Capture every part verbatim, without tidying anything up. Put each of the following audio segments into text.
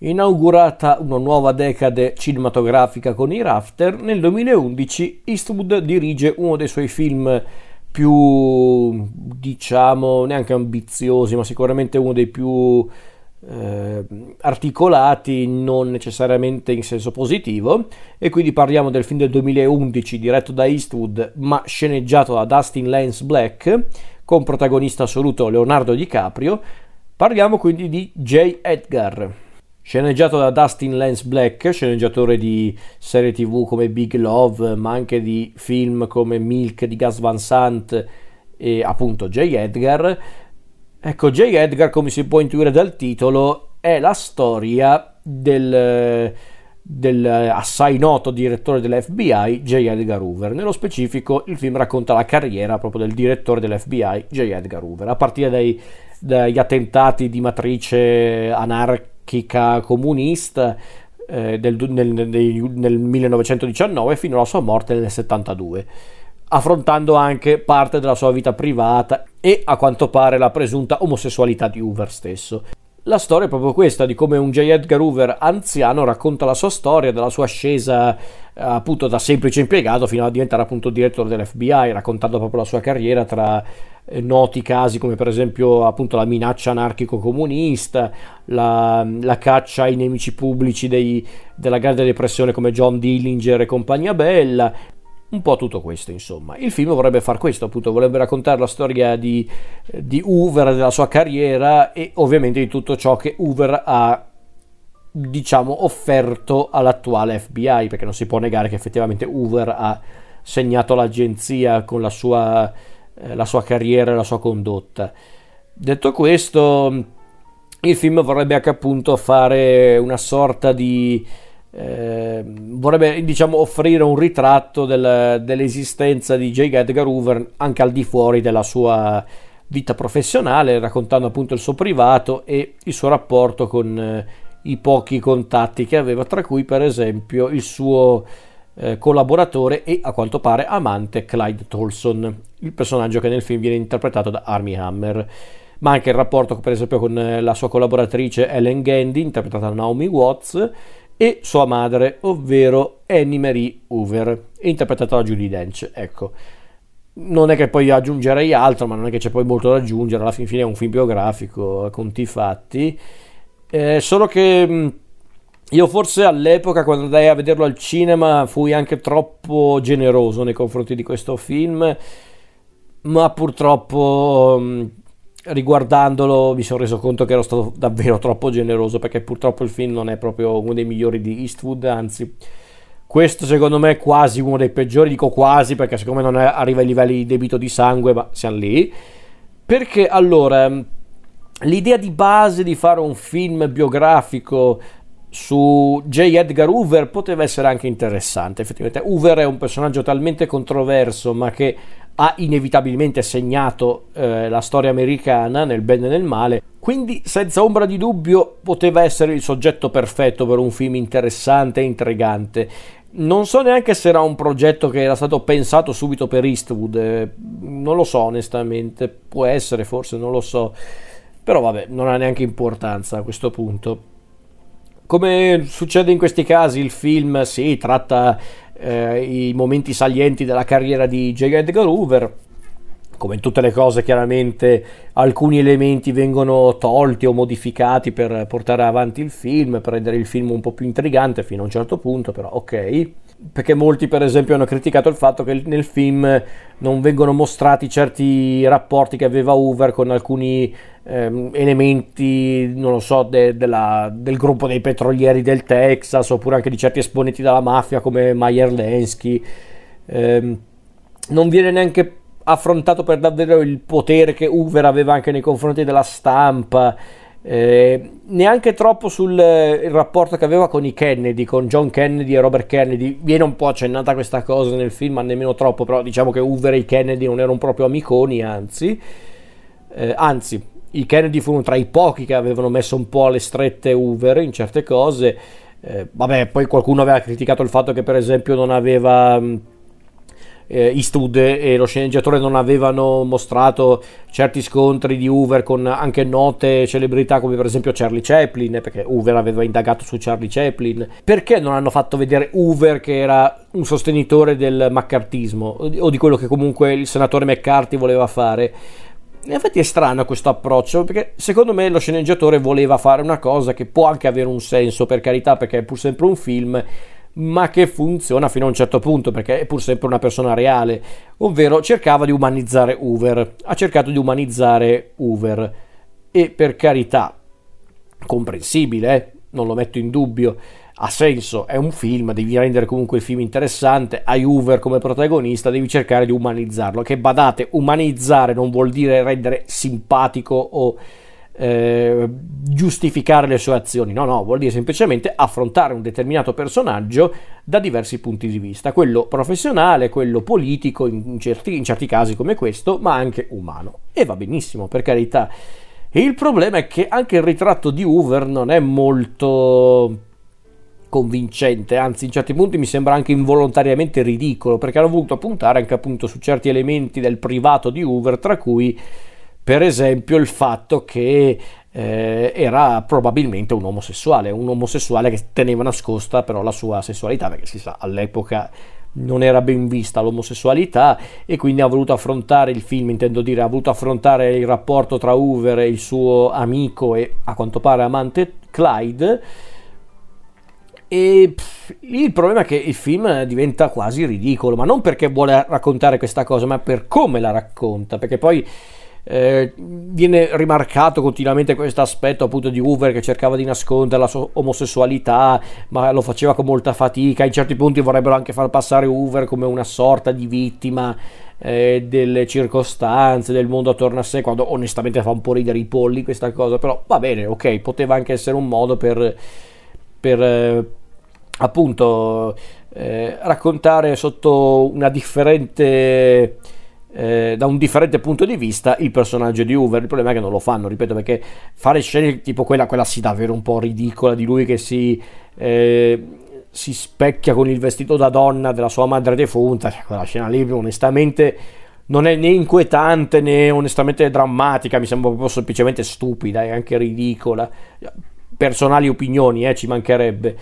Inaugurata una nuova decade cinematografica con i Rafter, nel duemilaundici Eastwood dirige uno dei suoi film più, diciamo, neanche ambiziosi, ma sicuramente uno dei più eh, articolati, non necessariamente in senso positivo, e quindi parliamo del film del duemilaundici diretto da Eastwood ma sceneggiato da Dustin Lance Black, con protagonista assoluto Leonardo DiCaprio. Parliamo quindi di J. Edgar. Sceneggiato da Dustin Lance Black, sceneggiatore di serie tv come Big Love, ma anche di film come Milk di Gus Van Sant e appunto J. Edgar. Ecco, J. Edgar, come si può intuire dal titolo, è la storia del, del assai noto direttore dell'F B I J. Edgar Hoover. Nello specifico il film racconta la carriera proprio del direttore dell'F B I J. Edgar Hoover, a partire dai, dagli attentati di matrice anarchica comunista eh, del, nel, nel, nel millenovecentodiciannove fino alla sua morte nel settantadue, affrontando anche parte della sua vita privata e a quanto pare la presunta omosessualità di Hoover stesso. La storia è proprio questa, di come un J. Edgar Hoover anziano racconta la sua storia, della sua ascesa appunto da semplice impiegato fino a diventare appunto direttore dell'F B I, raccontando proprio la sua carriera tra noti casi come per esempio appunto la minaccia anarchico-comunista, la, la caccia ai nemici pubblici dei, della Grande Depressione come John Dillinger e compagnia bella, un po' tutto questo insomma. Il film vorrebbe far questo appunto, vorrebbe raccontare la storia di, di Hoover, della sua carriera e ovviamente di tutto ciò che Hoover ha, diciamo, offerto all'attuale F B I, perché non si può negare che effettivamente Hoover ha segnato l'agenzia con la sua... la sua carriera e la sua condotta. Detto questo, il film vorrebbe anche appunto fare una sorta di eh, vorrebbe diciamo offrire un ritratto del, dell'esistenza di J. Edgar Hoover anche al di fuori della sua vita professionale, raccontando appunto il suo privato e il suo rapporto con eh, i pochi contatti che aveva, tra cui per esempio il suo collaboratore e a quanto pare amante Clyde Tolson, il personaggio che nel film viene interpretato da Armie Hammer, ma anche il rapporto per esempio con la sua collaboratrice Ellen Gandy, interpretata da Naomi Watts, e sua madre, ovvero Annie Marie Hoover, interpretata da Judi Dench. Ecco, non è che poi aggiungerei altro, ma non è che c'è poi molto da aggiungere, alla fine è un film biografico a conti fatti, eh, solo che io forse all'epoca, quando andai a vederlo al cinema, fui anche troppo generoso nei confronti di questo film, ma purtroppo riguardandolo mi sono reso conto che ero stato davvero troppo generoso, perché purtroppo il film non è proprio uno dei migliori di Eastwood, anzi questo secondo me è quasi uno dei peggiori, dico quasi perché secondo me non è, arriva ai livelli di Debito di sangue, ma siamo lì. Perché allora l'idea di base di fare un film biografico su J. Edgar Hoover poteva essere anche interessante. Effettivamente Hoover è un personaggio talmente controverso, ma che ha inevitabilmente segnato eh, la storia americana nel bene e nel male, quindi senza ombra di dubbio poteva essere il soggetto perfetto per un film interessante e intrigante. Non so neanche se era un progetto che era stato pensato subito per Eastwood, eh, non lo so onestamente, può essere, forse, non lo so, però vabbè, non ha neanche importanza a questo punto. Come succede in questi casi, il film sì, tratta eh, i momenti salienti della carriera di J. Edgar Hoover. Come in tutte le cose, chiaramente alcuni elementi vengono tolti o modificati per portare avanti il film, per rendere il film un po' più intrigante fino a un certo punto, però ok. Perché molti per esempio hanno criticato il fatto che nel film non vengono mostrati certi rapporti che aveva Hoover con alcuni ehm, elementi, non lo so, de, de la, del gruppo dei petrolieri del Texas, oppure anche di certi esponenti della mafia come Meyer Lansky. Ehm, non viene neanche affrontato per davvero il potere che Hoover aveva anche nei confronti della stampa. Eh, neanche troppo sul eh, rapporto che aveva con i Kennedy, con John Kennedy e Robert Kennedy. Viene un po' accennata questa cosa nel film, ma nemmeno troppo, però diciamo che Hoover e i Kennedy non erano proprio amiconi, anzi eh, anzi i Kennedy furono tra i pochi che avevano messo un po' alle strette Hoover in certe cose. eh, vabbè, poi qualcuno aveva criticato il fatto che per esempio non aveva mh, eh, Eastwood e lo sceneggiatore non avevano mostrato certi scontri di Hoover con anche note celebrità come per esempio Charlie Chaplin, perché Hoover aveva indagato su Charlie Chaplin. Perché non hanno fatto vedere Hoover, che era un sostenitore del maccartismo o di quello che comunque il senatore McCarthy voleva fare? In effetti è strano questo approccio, perché secondo me lo sceneggiatore voleva fare una cosa che può anche avere un senso, per carità, perché è pur sempre un film, ma che funziona fino a un certo punto, perché è pur sempre una persona reale, ovvero cercava di umanizzare Hoover, ha cercato di umanizzare Hoover, e per carità, comprensibile, eh? Non lo metto in dubbio, ha senso, è un film, devi rendere comunque il film interessante, hai Hoover come protagonista, devi cercare di umanizzarlo, che badate, umanizzare non vuol dire rendere simpatico o eh, giustificare le sue azioni, no no, vuol dire semplicemente affrontare un determinato personaggio da diversi punti di vista, quello professionale, quello politico, in certi, in certi casi come questo, ma anche umano, e va benissimo, per carità. Il problema è che anche il ritratto di Hoover non è molto convincente, anzi in certi punti mi sembra anche involontariamente ridicolo, perché hanno voluto puntare anche appunto su certi elementi del privato di Hoover, tra cui per esempio il fatto che eh, era probabilmente un omosessuale, un omosessuale che teneva nascosta però la sua sessualità, perché si sa all'epoca non era ben vista l'omosessualità, e quindi ha voluto affrontare il film, intendo dire, ha voluto affrontare il rapporto tra Hoover e il suo amico e a quanto pare amante Clyde. E pff, il problema è che il film diventa quasi ridicolo, ma non perché vuole raccontare questa cosa, ma per come la racconta, perché poi eh, viene rimarcato continuamente questo aspetto appunto di Hoover che cercava di nascondere la sua omosessualità, ma lo faceva con molta fatica. In certi punti vorrebbero anche far passare Hoover come una sorta di vittima eh, delle circostanze, del mondo attorno a sé, quando onestamente fa un po' ridere i polli questa cosa, però va bene, ok, poteva anche essere un modo per per eh, appunto eh, raccontare sotto una differente eh, da un differente punto di vista il personaggio di Hoover. Il problema è che non lo fanno, ripeto, perché fare scene tipo quella quella si dà davvero un po' ridicola, di lui che si eh, si specchia con il vestito da donna della sua madre defunta, cioè, quella scena lì onestamente non è né inquietante né onestamente drammatica, mi sembra proprio semplicemente stupida e anche ridicola. Personali opinioni, eh, ci mancherebbe.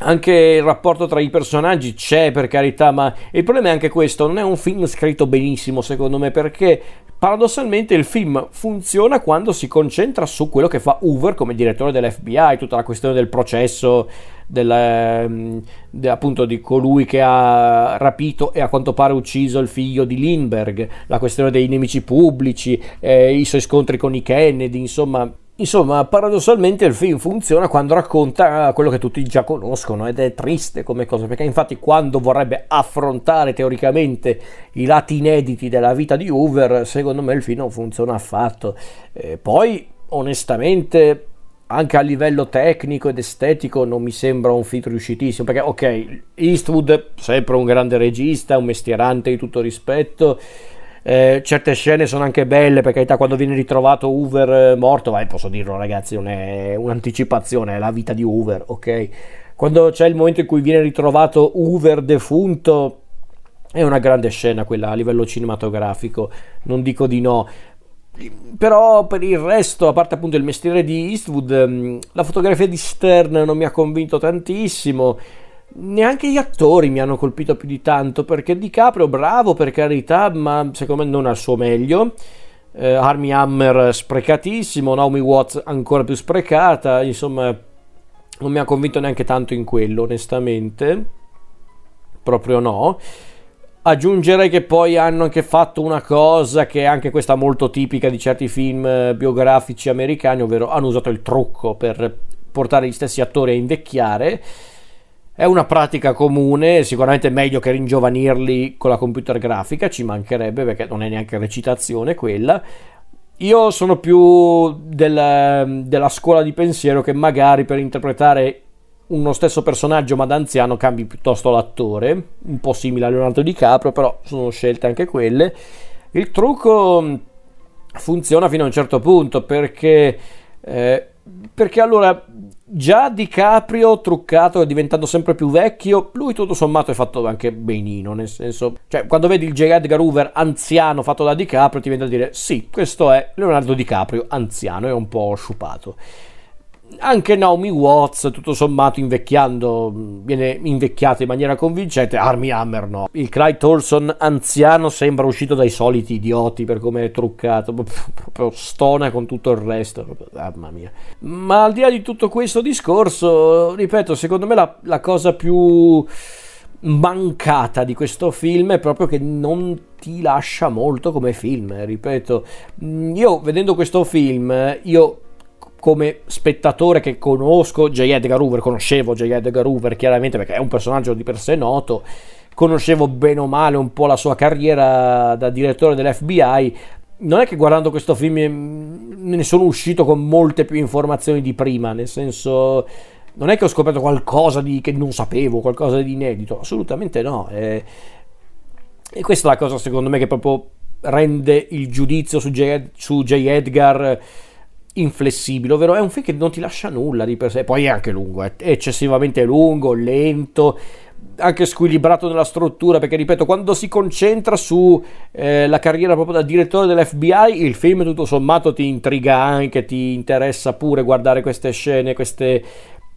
Anche il rapporto tra i personaggi c'è, per carità, ma il problema è anche questo, non è un film scritto benissimo secondo me, perché paradossalmente il film funziona quando si concentra su quello che fa Hoover come direttore dell'F B I, tutta la questione del processo del, de, appunto di colui che ha rapito e a quanto pare ucciso il figlio di Lindbergh, la questione dei nemici pubblici, eh, i suoi scontri con i Kennedy, insomma... Insomma, paradossalmente il film funziona quando racconta quello che tutti già conoscono, ed è triste come cosa, perché infatti quando vorrebbe affrontare teoricamente i lati inediti della vita di Hoover, secondo me il film non funziona affatto. E poi, onestamente, anche a livello tecnico ed estetico non mi sembra un film riuscitissimo, perché ok, Eastwood, sempre un grande regista, un mestierante di tutto rispetto, Eh, certe scene sono anche belle, per carità, quando viene ritrovato Hoover eh, morto, vai, posso dirlo ragazzi, non è un'anticipazione, è la vita di Hoover, ok? Quando c'è il momento in cui viene ritrovato Hoover defunto, è una grande scena quella a livello cinematografico, non dico di no, però per il resto, a parte appunto il mestiere di Eastwood, la fotografia di Stern non mi ha convinto tantissimo. Neanche gli attori mi hanno colpito più di tanto, perché DiCaprio bravo per carità, ma secondo me non al suo meglio, eh, Armie Hammer sprecatissimo, Naomi Watts ancora più sprecata, insomma non mi ha convinto neanche tanto in quello, onestamente, proprio no. Aggiungerei che poi hanno anche fatto una cosa che è anche questa molto tipica di certi film biografici americani, ovvero hanno usato il trucco per portare gli stessi attori a invecchiare. È una pratica comune, sicuramente meglio che ringiovanirli con la computer grafica, ci mancherebbe, perché non è neanche recitazione quella. Io sono più della, della scuola di pensiero che magari per interpretare uno stesso personaggio ma da anziano cambi piuttosto l'attore, un po' simile a Leonardo DiCaprio, però sono scelte anche quelle. Il trucco funziona fino a un certo punto, perché, eh, perché allora... Già DiCaprio, truccato e diventando sempre più vecchio, lui tutto sommato è fatto anche benino, nel senso, cioè quando vedi il J. Edgar Hoover anziano fatto da DiCaprio ti viene da dire sì, questo è Leonardo DiCaprio anziano e un po' sciupato. Anche Naomi Watts tutto sommato invecchiando viene invecchiata in maniera convincente, Armie Hammer no. Il Clyde Tolson anziano sembra uscito dai soliti idioti per come è truccato, proprio stona con tutto il resto, mamma mia. Ma al di là di tutto questo discorso, ripeto, secondo me la, la cosa più mancata di questo film è proprio che non ti lascia molto come film, ripeto. Io vedendo questo film, io come spettatore che conosco J. Edgar Hoover, conoscevo J. Edgar Hoover chiaramente perché è un personaggio di per sé noto, conoscevo bene o male un po' la sua carriera da direttore dell'F B I, non è che guardando questo film ne sono uscito con molte più informazioni di prima, nel senso non è che ho scoperto qualcosa di, che non sapevo, qualcosa di inedito, assolutamente no. E, e questa è la cosa secondo me che proprio rende il giudizio su J. su J. Edgar inflessibile, ovvero è un film che non ti lascia nulla di per sé, poi è anche lungo, è eccessivamente lungo, lento, anche squilibrato nella struttura, perché ripeto, quando si concentra su eh, la carriera proprio da direttore dell'F B I, il film tutto sommato ti intriga anche, ti interessa pure guardare queste scene, queste,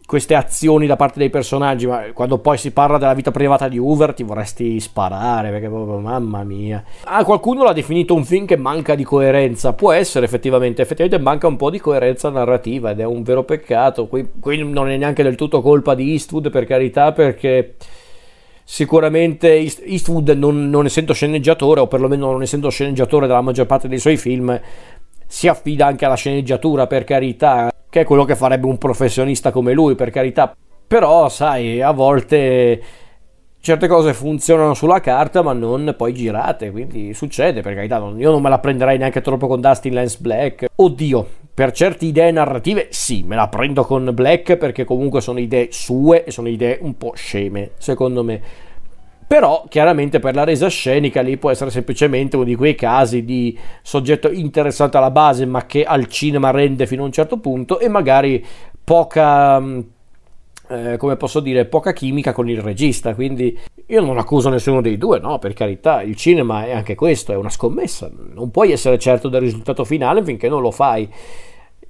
queste azioni da parte dei personaggi, ma quando poi si parla della vita privata di Hoover ti vorresti sparare, perché proprio mamma mia. Ah, qualcuno l'ha definito un film che manca di coerenza, può essere effettivamente, effettivamente manca un po' di coerenza narrativa ed è un vero peccato. Qui, qui non è neanche del tutto colpa di Eastwood, per carità, perché sicuramente Eastwood non, non essendo sceneggiatore, o perlomeno non essendo sceneggiatore della maggior parte dei suoi film, si affida anche alla sceneggiatura, per carità, che è quello che farebbe un professionista come lui, per carità, però sai, a volte certe cose funzionano sulla carta ma non poi girate, quindi succede, per carità, io non me la prenderei neanche troppo con Dustin Lance Black, oddio, per certe idee narrative sì, me la prendo con Black perché comunque sono idee sue e sono idee un po' sceme, secondo me, però chiaramente per la resa scenica lì può essere semplicemente uno di quei casi di soggetto interessato alla base ma che al cinema rende fino a un certo punto e magari poca, eh, come posso dire, poca chimica con il regista, quindi io non accuso nessuno dei due, no, per carità, il cinema è anche questo, è una scommessa, non puoi essere certo del risultato finale finché non lo fai.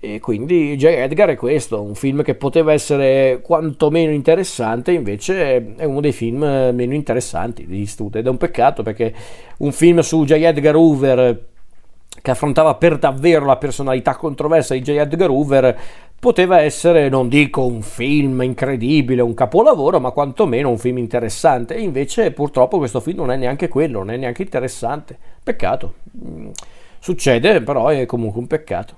E quindi J. Edgar è questo, un film che poteva essere quantomeno interessante, invece è uno dei film meno interessanti di Eastwood ed è un peccato perché un film su J. Edgar Hoover che affrontava per davvero la personalità controversa di J. Edgar Hoover poteva essere, non dico un film incredibile, un capolavoro, ma quantomeno un film interessante, e invece purtroppo questo film non è neanche quello, non è neanche interessante, peccato, succede però è comunque un peccato.